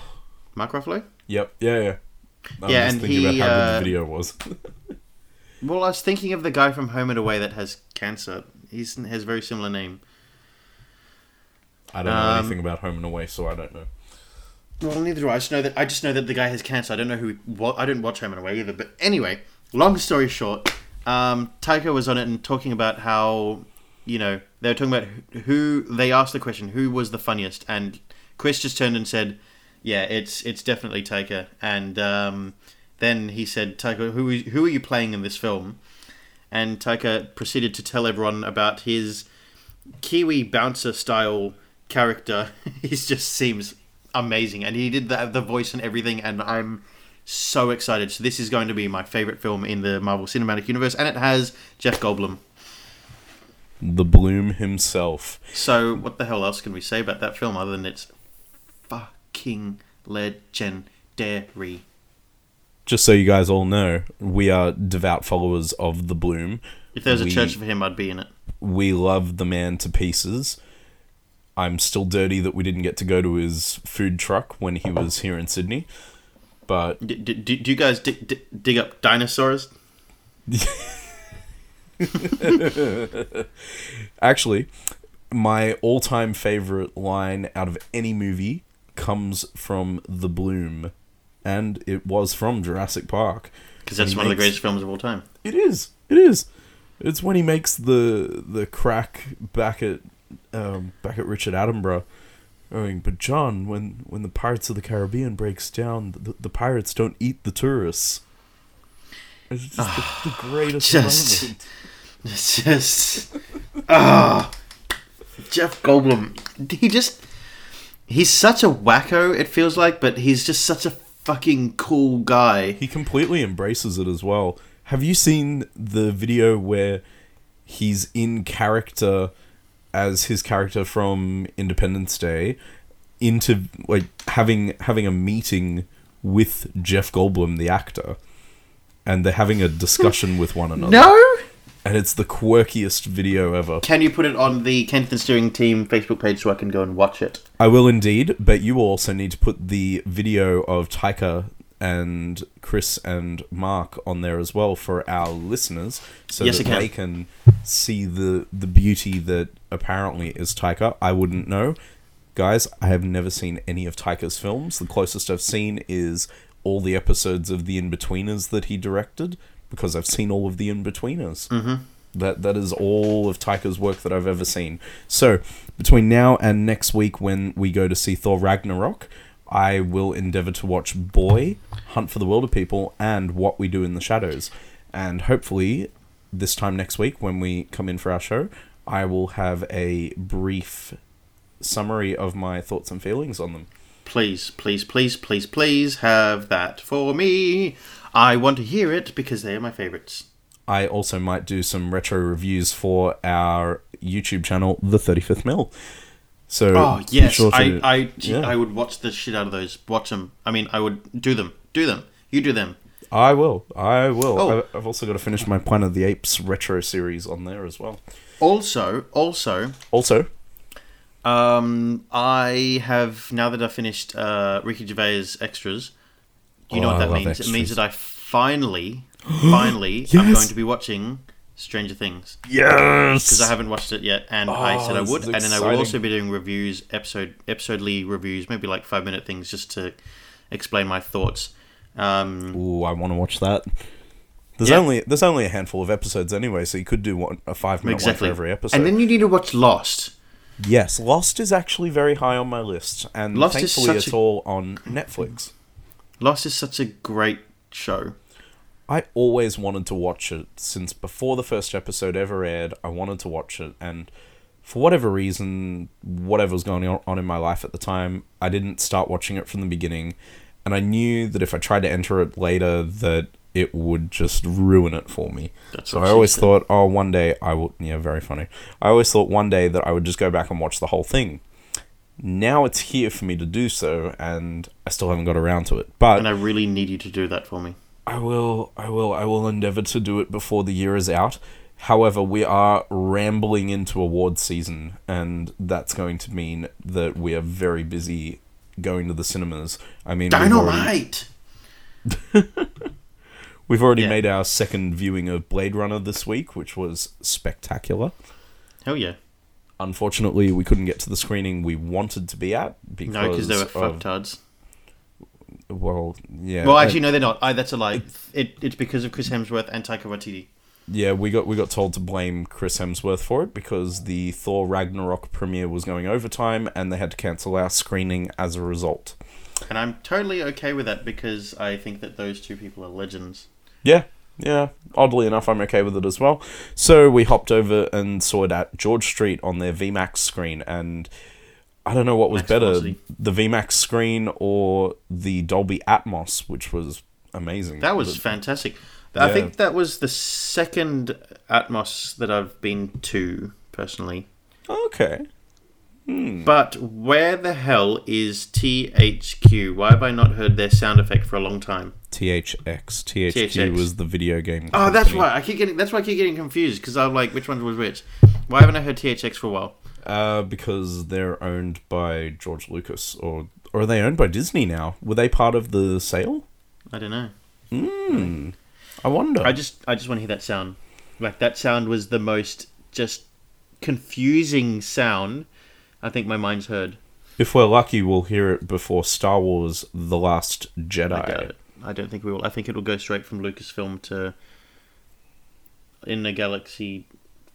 Mark Ruffalo. Yep. Yeah. Yeah. I'm yeah. Just and thinking he. About how good the video was. Well, I was thinking of the guy from Home and Away that has cancer. He's has a very similar name. I don't know um, anything about Home and Away, so I don't know. Well, neither do I. I just know that I just know that the guy has cancer. I don't know who. What I didn't watch Home and Away either. But anyway, long story short, um, Taika was on it and talking about how you know they were talking about who they asked the question who was the funniest, and Chris just turned and said, "Yeah, it's it's definitely Taika." And um, then he said, "Taika, who who are you playing in this film?" And Taika proceeded to tell everyone about his Kiwi bouncer style character. He just seems amazing, and he did the, the voice and everything, and I'm so excited. So this is going to be my favourite film in the Marvel Cinematic Universe, and it has Jeff Goldblum, the Bloom himself. So what the hell else can we say about that film other than it's fucking legendary? Just so you guys all know, we are devout followers of the Bloom. If there's we, a church for him, I'd be in it. We love the man to pieces. I'm still dirty that we didn't get to go to his food truck when he was here in Sydney, but... Do, do, do you guys dig, dig, dig up dinosaurs? Actually, my all-time favourite line out of any movie comes from The Bloom, and it was from Jurassic Park. Because that's one makes... of the greatest films of all time. It is. It is. It's when he makes the the crack back at... Um, back at Richard Attenborough, going, but John, when, when the Pirates of the Caribbean breaks down, the, the pirates don't eat the tourists. It's just oh, the, the greatest just, moment. It's just... Ah, oh, Jeff Goldblum. He just... He's such a wacko, it feels like, but he's just such a fucking cool guy. He completely embraces it as well. Have you seen the video where he's in character... as his character from Independence Day, into like having having a meeting with Jeff Goldblum, the actor, and they're having a discussion with one another. No, and it's the quirkiest video ever. Can you put it on the Kent and Steering Team Facebook page so I can go and watch it? I will indeed, but you will also need to put the video of Taika and Chris and Mark on there as well for our listeners, so yes, that can. they can see the the beauty that apparently is Taika. I wouldn't know, guys. I have never seen any of Taika's films. The closest I've seen is all the episodes of The Inbetweeners that he directed, because I've seen all of The Inbetweeners. Mm-hmm. That that is all of Taika's work that I've ever seen. So between now and next week, when we go to see Thor Ragnarok, I will endeavour to watch Boy, Hunt for the Wilder People, and What We Do in the Shadows. And hopefully, this time next week, when we come in for our show, I will have a brief summary of my thoughts and feelings on them. Please, please, please, please, please have that for me. I want to hear it because they are my favourites. I also might do some retro reviews for our YouTube channel, The thirty-fifth Mill. So oh yes, sure to, I I, yeah. I would watch the shit out of those. Watch them. I mean, I would do them. Do them. You do them. I will. I will. Oh. I've also got to finish my Planet of the Apes retro series on there as well. Also, also, also. Um, I have now that I've finished uh, Ricky Gervais Extras. You oh, know what that means? Extras. It means that I finally, finally, yes! I'm going to be watching Stranger Things. Yes, because I haven't watched it yet, and oh, I said I would, and then I will also be doing reviews, episode, episodely reviews, maybe like five minute things, just to explain my thoughts. Um, Ooh, I want to watch that. There's yeah. only there's only a handful of episodes anyway, so you could do one, a five minute exactly. one for every episode, and then you need to watch Lost. Yes, Lost is actually very high on my list, and Lost thankfully it's a... all on Netflix. Lost is such a great show. I always wanted to watch it since before the first episode ever aired. I wanted to watch it, and for whatever reason, whatever was going on in my life at the time, I didn't start watching it from the beginning, and I knew that if I tried to enter it later, that it would just ruin it for me. That's so I always said. thought, oh, one day I will... Yeah, very funny. I always thought one day that I would just go back and watch the whole thing. Now it's here for me to do so, and I still haven't got around to it. But and I really need you to do that for me. I will, I will, I will endeavour to do it before the year is out. However, we are rambling into awards season, and that's going to mean that we are very busy going to the cinemas. I mean, Dynamite! We've already, we've already yeah. made our second viewing of Blade Runner this week, which was spectacular. Hell yeah. Unfortunately, we couldn't get to the screening we wanted to be at because no, because they were fucktards. Well, yeah. Well, actually, no, they're not. I, that's a lie. It, it's because of Chris Hemsworth and Taika Waititi. Yeah, we got we got told to blame Chris Hemsworth for it because the Thor Ragnarok premiere was going overtime and they had to cancel our screening as a result. And I'm totally okay with that because I think that those two people are legends. Yeah. Yeah, oddly enough, I'm okay with it as well. So we hopped over and saw it at George Street on their V MAX screen, and I don't know what was Max better, velocity. The V MAX screen or the Dolby Atmos, which was amazing. That was but, fantastic. Yeah. I think that was the second Atmos that I've been to, personally. Okay. Hmm. But where the hell is T H Q? Why have I not heard their sound effect for a long time? T H X. T H Q was the video game company. Oh, that's why I keep getting. That's why I keep getting confused because I'm like, which one was which? Why haven't I heard T H X for a while? Uh, because they're owned by George Lucas, or or are they owned by Disney now? Were they part of the sale? I don't know. Hmm. I wonder. I just I just want to hear that sound. Like that sound was the most just confusing sound I think my mind's heard. If we're lucky, we'll hear it before Star Wars: The Last Jedi. I doubt it. I don't think we will. I think it'll go straight from Lucasfilm to In a Galaxy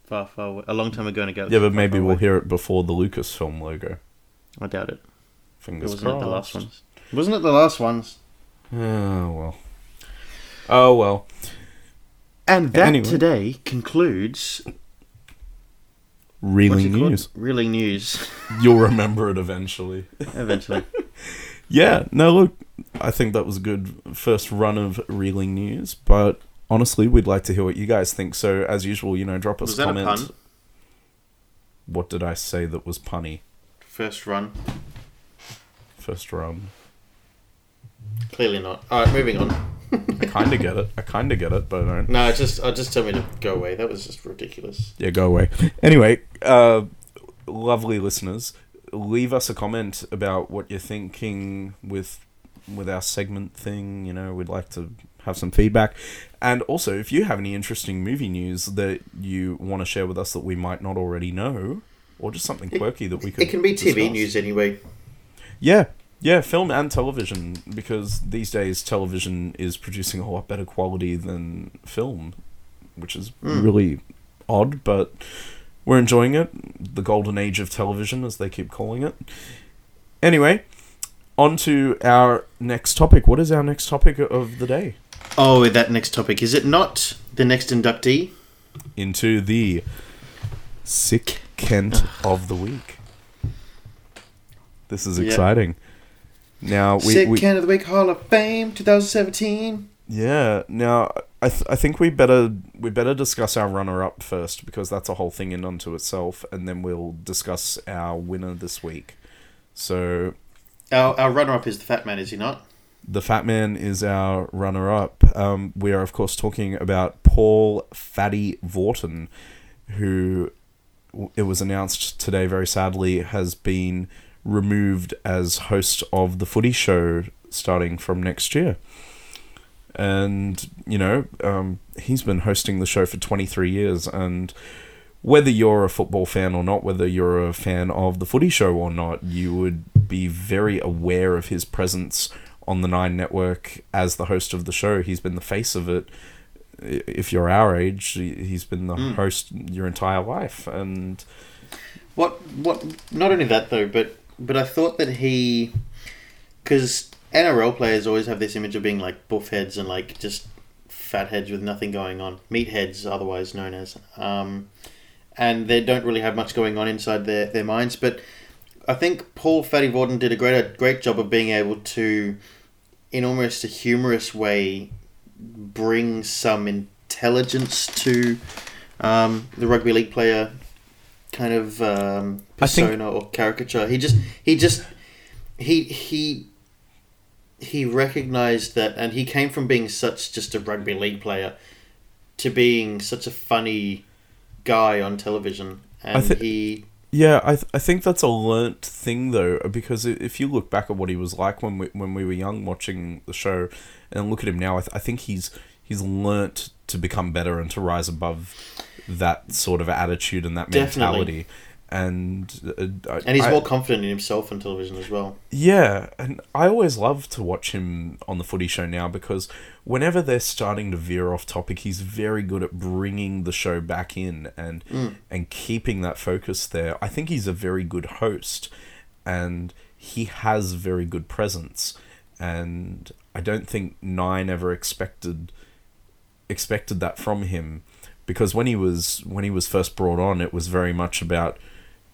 Far, Far Away. A long time ago in a galaxy. Yeah, but maybe far, far we'll away. hear it before the Lucasfilm logo. I doubt it. Fingers crossed. Wasn't it the last ones? Wasn't it the last ones? Oh, well. Oh, well. And that anyway. Today concludes... Reeling News. Called? Reeling News. You'll remember it eventually. Eventually. Yeah, no, look, I think that was a good first run of Reeling News, but honestly, we'd like to hear what you guys think. So, as usual, you know, drop us was that comment. A pun? What did I say that was punny? First run. First run. Clearly not. All right, moving on. I kind of get it. I kind of get it, but I don't. No, just I just tell me to go away. That was just ridiculous. Yeah, go away. Anyway, uh, lovely listeners. Leave us a comment about what you're thinking with with our segment thing. You know, we'd like to have some feedback. And also, if you have any interesting movie news that you want to share with us that we might not already know, or just something quirky it, that we could It can be discuss. T V news anyway. Yeah. Yeah, film and television, because these days television is producing a lot better quality than film, which is mm. really odd, but... We're enjoying it. The golden age of television, as they keep calling it. Anyway, on to our next topic. What is our next topic of the day? Oh, that next topic. Is it not the next inductee? Into the Sick Kent of the Week. This is exciting. Yep. Now we, Sick we, Kent of the Week Hall of Fame twenty seventeen. Yeah. Now, I th- I think we better we better discuss our runner-up first, because that's a whole thing in unto itself, and then we'll discuss our winner this week. So, our our runner-up is the Fat Man, is he not? The Fat Man is our runner-up. Um, we are, of course, talking about Paul Fatty Vorden, who, it was announced today, very sadly, has been removed as host of The Footy Show starting from next year. And, you know, um, he's been hosting the show for twenty-three years, and whether you're a football fan or not, whether you're a fan of The Footy Show or not, you would be very aware of his presence on the Nine Network as the host of the show. He's been the face of it. If you're our age, he's been the mm. host your entire life. And what what not only that though, but but I thought that he, because N R L players always have this image of being like buff heads and like just fat heads with nothing going on, meat heads otherwise known as, um, and they don't really have much going on inside their, their minds. But I think Paul Fatty Vorden did a great a great job of being able to, in almost a humorous way, bring some intelligence to um, the rugby league player kind of um, persona think... or caricature. He just he just he he he recognized that, and he came from being such just a rugby league player to being such a funny guy on television, and I th- he. Yeah, I th- I think that's a learnt thing, though, because if you look back at what he was like when we when we were young watching the show, and look at him now, I, th- I think he's he's learnt to become better and to rise above that sort of attitude and that mentality. Definitely. And uh, I, and he's I, more confident in himself on television as well. Yeah, and I always love to watch him on The Footy Show now, because whenever they're starting to veer off topic, he's very good at bringing the show back in and mm. and keeping that focus there. I think he's a very good host, and he has very good presence, and I don't think Nine ever expected expected that from him, because when he was when he was first brought on, it was very much about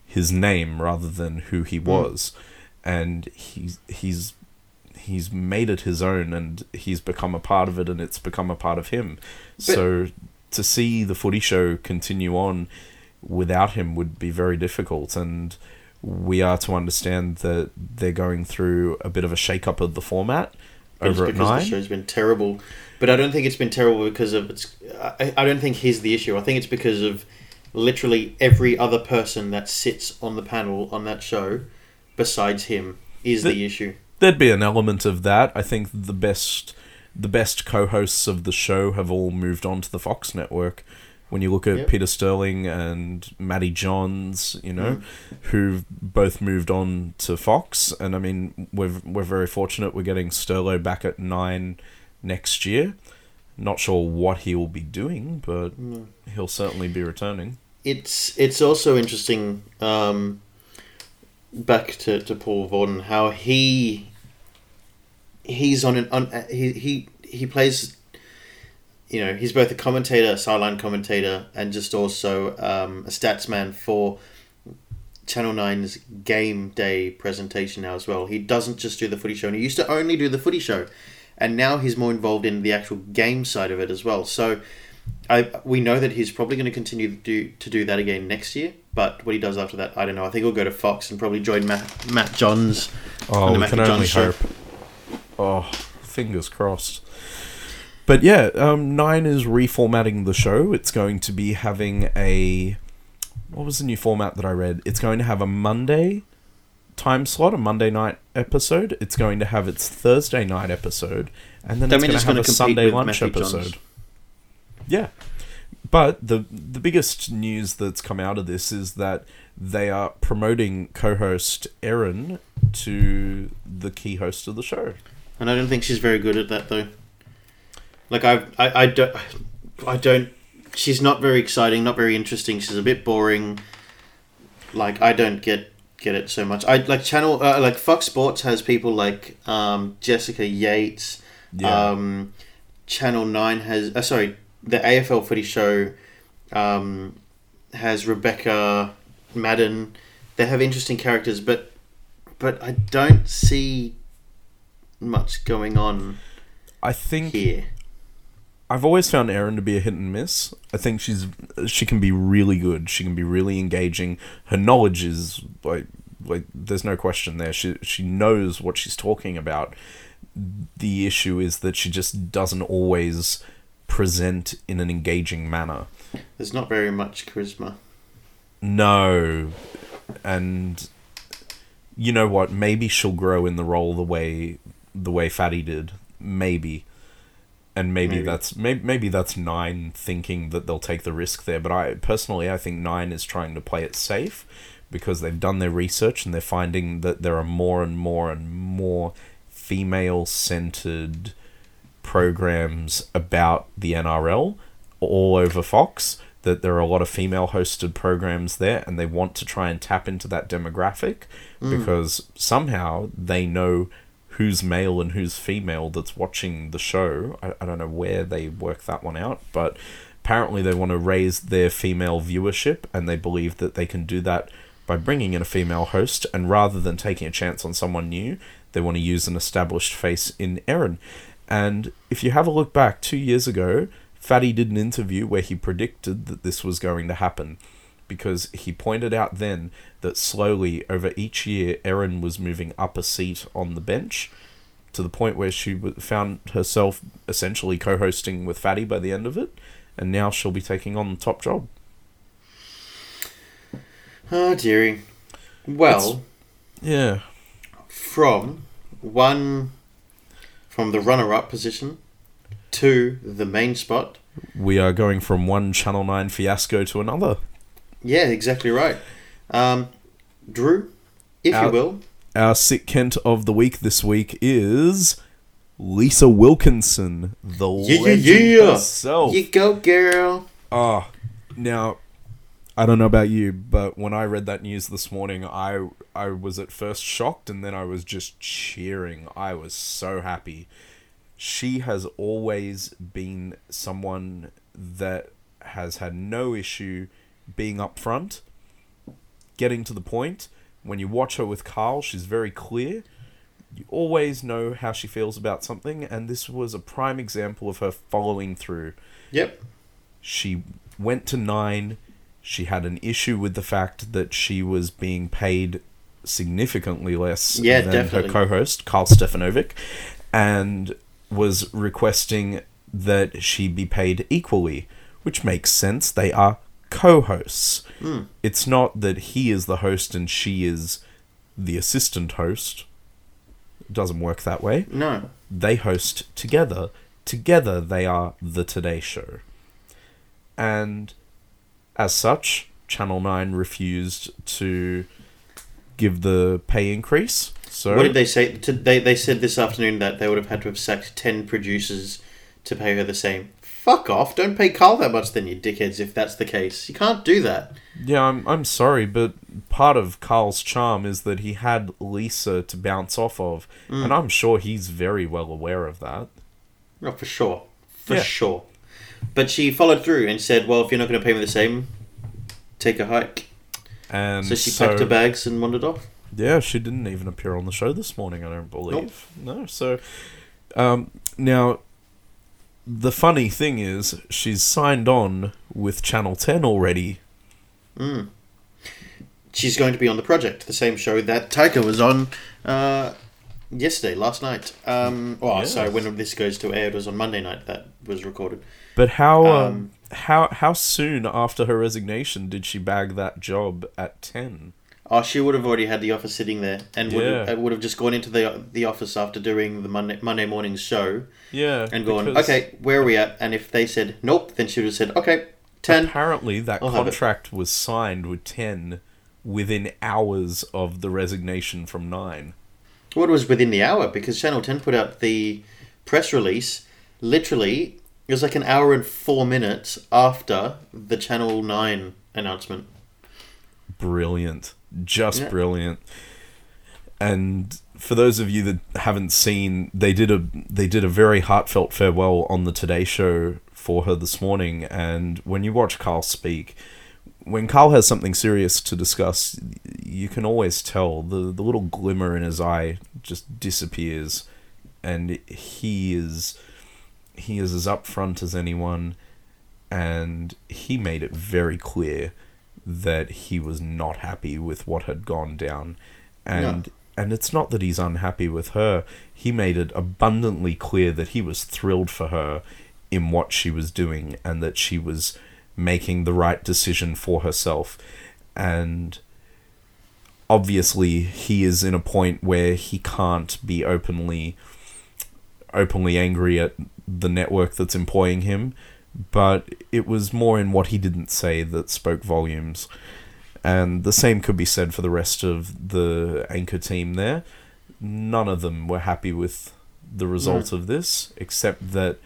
his name rather than who he was. Mm. And he's he's he's made it his own, and he's become a part of it, and it's become a part of him. But so to see The Footy Show continue on without him would be very difficult, and we are to understand that they're going through a bit of a shake-up of the format over at Nine. Because the show's been terrible. But I don't think it's been terrible because of... its. I, I don't think he's the issue. I think it's because of literally every other person that sits on the panel on that show besides him is the, the issue. There'd be an element of that. I think the best the best co-hosts of the show have all moved on to the Fox network. When you look at yep. Peter Sterling and Matty Johns, you know, mm. who've both moved on to Fox. And I mean, we're we're very fortunate we're getting Sterlo back at Nine next year. Not sure what he will be doing, but mm. he'll certainly be returning. It's it's also interesting, um, back to, to Paul Vorden, how he he's on an on, he, he he plays, you know, he's both a commentator, a sideline commentator, and just also um, a statsman for Channel nine's game day presentation now as well. He doesn't just do The Footy Show, and he used to only do The Footy Show, and now he's more involved in the actual game side of it as well. So I, we know that he's probably going to continue to do, to do that again next year, but what he does after that, I don't know. I think he'll go to Fox and probably join Matt, Matt Johns. Oh, we can only hope. Oh, fingers crossed. But yeah, um, Nine is reformatting the show. It's going to be having a... What was the new format that I read? It's going to have a Monday time slot, a Monday night episode. It's going to have its Thursday night episode. And then that it's going to have a Sunday lunch episode. Johns. Yeah, but the the biggest news that's come out of this is that they are promoting co-host Erin to the key host of the show. And I don't think she's very good at that, though. Like, I've, I, I don't... I don't... She's not very exciting, not very interesting. She's a bit boring. Like, I don't get get it so much. I like Channel... Uh, like, Fox Sports has people like um, Jessica Yates. Yeah. Um, Channel nine has... Uh, sorry... The A F L Footy Show um, has Rebecca Madden. They have interesting characters, but but I don't see much going on. I think here. I've always found Erin to be a hit and miss. I think she's she can be really good. She can be really engaging. Her knowledge is like like there's no question there. She she knows what she's talking about. The issue is that she just doesn't always present in an engaging manner. There's not very much charisma. No, and you know what? Maybe she'll grow in the role the way the way Fatty did. Maybe. And maybe, maybe. that's maybe, maybe that's Nine thinking that they'll take the risk there. But I personally, I think Nine is trying to play it safe because they've done their research and they're finding that there are more and more and more female-centered programs about the N R L all over Fox, that there are a lot of female-hosted programs there, and they want to try and tap into that demographic mm. because somehow they know who's male and who's female that's watching the show. I, I don't know where they work that one out, but apparently they want to raise their female viewership, and they believe that they can do that by bringing in a female host, and rather than taking a chance on someone new, they want to use an established face in Erin. And if you have a look back, two years ago, Fatty did an interview where he predicted that this was going to happen, because he pointed out then that slowly over each year, Erin was moving up a seat on the bench to the point where she found herself essentially co-hosting with Fatty by the end of it, and now she'll be taking on the top job. Oh, dearie. Well, it's, yeah. From one, from the runner-up position to the main spot, we are going from one Channel nine fiasco to another. Yeah, exactly right. Um, Drew, if our, you will. Our sick Kent of the week this week is Lisa Wilkinson, the yeah, legend yeah, yeah. herself. You go, girl. Oh, now, I don't know about you, but when I read that news this morning, I, I was at first shocked, and then I was just cheering. I was so happy. She has always been someone that has had no issue being upfront, getting to the point. When you watch her with Carl, she's very clear. You always know how she feels about something, and this was a prime example of her following through. Yep. She went to Nine. She had an issue with the fact that she was being paid significantly less yeah, than definitely. her co-host, Carl Stefanovic, and was requesting that she be paid equally, which makes sense. They are co-hosts. Mm. It's not that he is the host and she is the assistant host. It doesn't work that way. No. They host together. Together they are the Today Show. And as such, Channel nine refused to give the pay increase. So what did they say? They, they said this afternoon that they would have had to have sacked ten producers to pay her the same. Fuck off, don't pay Carl that much then, you dickheads, if that's the case. You can't do that. Yeah, I'm I'm sorry, but part of Carl's charm is that he had Lisa to bounce off of, mm. and I'm sure he's very well aware of that. No, for sure. For yeah. sure. But she followed through and said, well, if you're not going to pay me the same, take a hike. And so she so, packed her bags and wandered off. Yeah, she didn't even appear on the show this morning, I don't believe. Nope. No, so... Um, now... The funny thing is, she's signed on with Channel ten already. Mm. She's going to be on The Project, the same show that Taika was on uh, yesterday, last night. Um, oh, yes. Sorry, when this goes to air, it was on Monday night that was recorded. But how um, um, how how soon after her resignation did she bag that job at ten? Oh, she would have already had the offer sitting there, and would, yeah. would have just gone into the the office after doing the Monday Monday morning show. Yeah, and gone, okay, where are we at? And if they said nope, then she would have said, okay, ten. Apparently, that I'll contract was signed with ten within hours of the resignation from Nine. Well, it was within the hour because Channel ten put out the press release. Literally, it was like an hour and four minutes after the Channel Nine announcement. Brilliant. Just yeah. brilliant. And for those of you that haven't seen, they did a they did a very heartfelt farewell on the Today Show for her this morning. And when you watch Carl speak, when Carl has something serious to discuss, you can always tell the, the little glimmer in his eye just disappears, and he is he is as upfront as anyone, and he made it very clear that he was not happy with what had gone down. And no. And it's not that he's unhappy with her. He made it abundantly clear that he was thrilled for her in what she was doing, and that she was making the right decision for herself. And obviously he is in a point where he can't be openly openly angry at the network that's employing him, but it was more in what he didn't say that spoke volumes. And the same could be said for the rest of the anchor team there. None of them were happy with the result no. of this, except that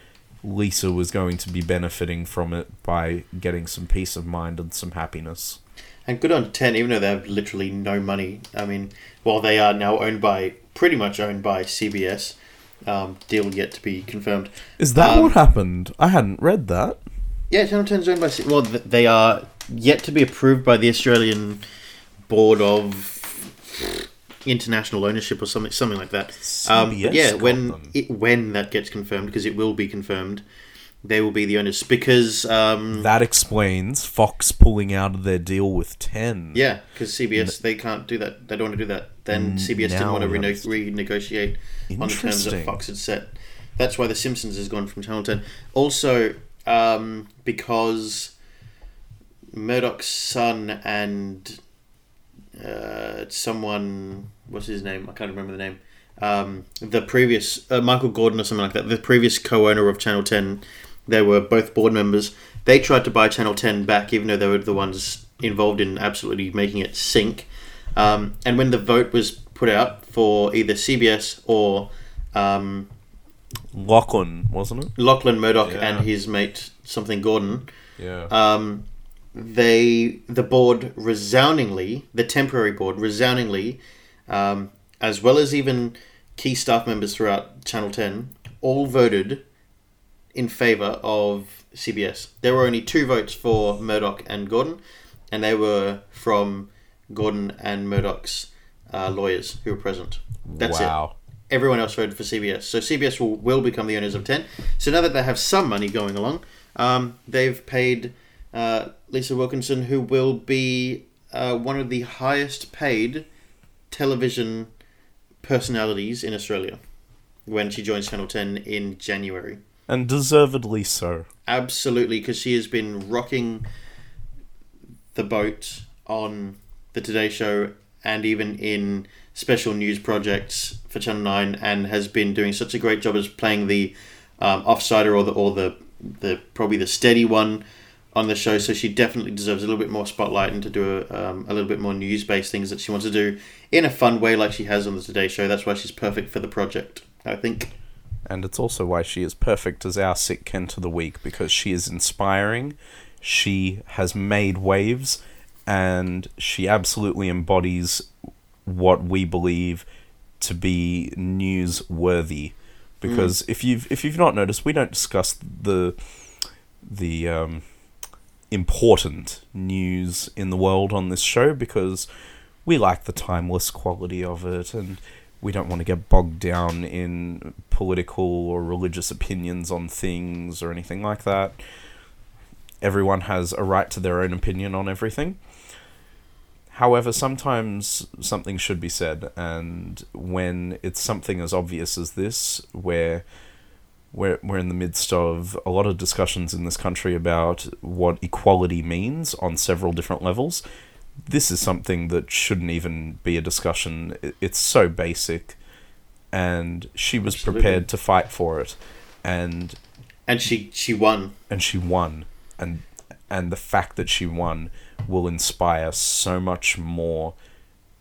Lisa was going to be benefiting from it by getting some peace of mind and some happiness. And good on ten, even though they have literally no money. I mean, while they are now owned by, pretty much owned by C B S, um, deal yet to be confirmed. Is that um, what happened? I hadn't read that. Yeah, Channel ten's owned by C B S. Well, they are yet to be approved by the Australian Board of International Ownership or something, something like that. Um, yeah, when it, when that gets confirmed, because it will be confirmed, they will be the owners. Because um, that explains Fox pulling out of their deal with ten. Yeah, because C B S, they can't do that. They don't want to do that. Then C B S didn't want to rene- renegotiate on the terms that Fox had set. That's why The Simpsons has gone from Channel ten. Also, um, because Murdoch's son and uh, someone, what's his name? I can't remember the name. Um, the previous, uh, Michael Gordon or something like that, the previous co-owner of Channel ten, they were both board members. They tried to buy Channel ten back, even though they were the ones involved in absolutely making it sink. Um, and when the vote was put out for either C B S or Um, Lachlan, wasn't it? Lachlan Murdoch yeah. and his mate, something Gordon. Yeah. Um, They, the board resoundingly, the temporary board resoundingly, um, as well as even key staff members throughout Channel ten, all voted in favour of C B S. There were only two votes for Murdoch and Gordon, and they were from Gordon and Murdoch's uh, lawyers who were present. That's wow. it. Everyone else voted for C B S. So C B S will, will become the owners of ten. So now that they have some money going along, um, they've paid Uh, Lisa Wilkinson, who will be uh, one of the highest paid television personalities in Australia when she joins Channel ten in January. And deservedly so. Absolutely, because she has been rocking the boat on the Today Show and even in special news projects for Channel nine, and has been doing such a great job as playing the um, offsider or the or the, the probably the steady one on the show, so she definitely deserves a little bit more spotlight and to do a, um, a little bit more news-based things that she wants to do in a fun way like she has on the Today Show. That's why she's perfect for The Project, I think. And it's also why she is perfect as our Sick Kent of the Week, because she is inspiring, she has made waves, and she absolutely embodies what we believe to be newsworthy. Because mm. if you've if you've not noticed, we don't discuss the the um. important news in the world on this show, because we like the timeless quality of it, and we don't want to get bogged down in political or religious opinions on things or anything like that. Everyone has a right to their own opinion on everything. However, sometimes something should be said, and when it's something as obvious as this, where We're, we're in the midst of a lot of discussions in this country about what equality means on several different levels. This is something that shouldn't even be a discussion. It's so basic, and she was Absolutely. prepared to fight for it. And and she, she won. And she won. And, and the fact that she won will inspire so much more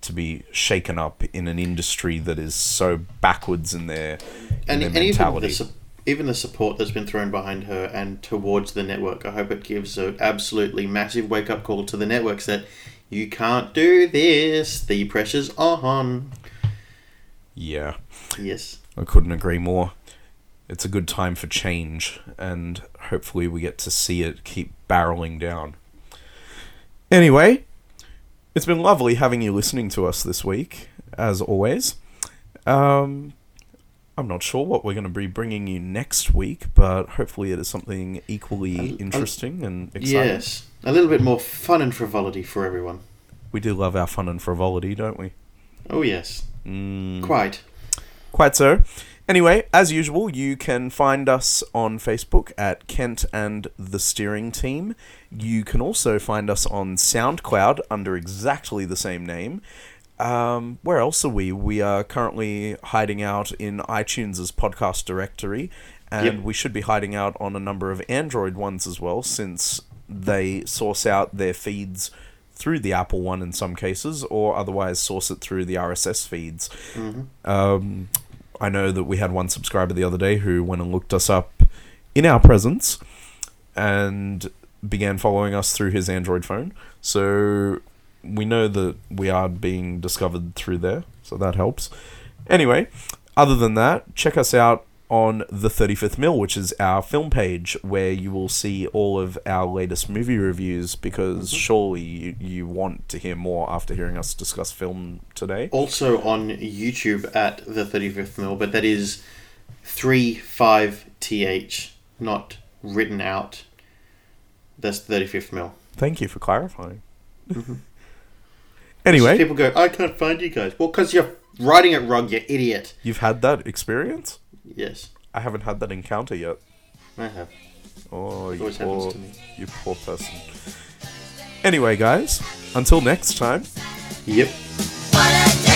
to be shaken up in an industry that is so backwards in their, in and, their and mentality. Even the, Even the support that's been thrown behind her and towards the network, I hope it gives an absolutely massive wake-up call to the networks that you can't do this, the pressure's on. Yeah. Yes. I couldn't agree more. It's a good time for change, and hopefully we get to see it keep barreling down. Anyway, it's been lovely having you listening to us this week, as always. Um... I'm not sure what we're going to be bringing you next week, but hopefully it is something equally um, interesting um, and exciting. Yes, a little bit more fun and frivolity for everyone. We do love our fun and frivolity, don't we? Oh, yes. Mm. Quite. Quite so. Anyway, as usual, you can find us on Facebook at Kent and the Steering Team. You can also find us on SoundCloud under exactly the same name. Um, where else are we? We are currently hiding out in iTunes' podcast directory, and yep. we should be hiding out on a number of Android ones as well, since they source out their feeds through the Apple one in some cases, or otherwise source it through the R S S feeds. Mm-hmm. Um, I know that we had one subscriber the other day who went and looked us up in our presence and began following us through his Android phone. So we know that we are being discovered through there, so that helps. Anyway, other than that, check us out on the thirty-fifth Mill, which is our film page, where you will see all of our latest movie reviews, because mm-hmm. surely you, you want to hear more after hearing us discuss film today. Also on YouTube at the thirty-fifth Mill, but that is thirty-five T H, not written out. That's the thirty-fifth Mill. Thank you for clarifying. Mm-hmm. Anyway. People go, I can't find you guys. Well, because you're writing it wrong, you idiot. You've had that experience? Yes. I haven't had that encounter yet. I have. Oh, you poor, you poor person. Anyway, guys, until next time. Yep.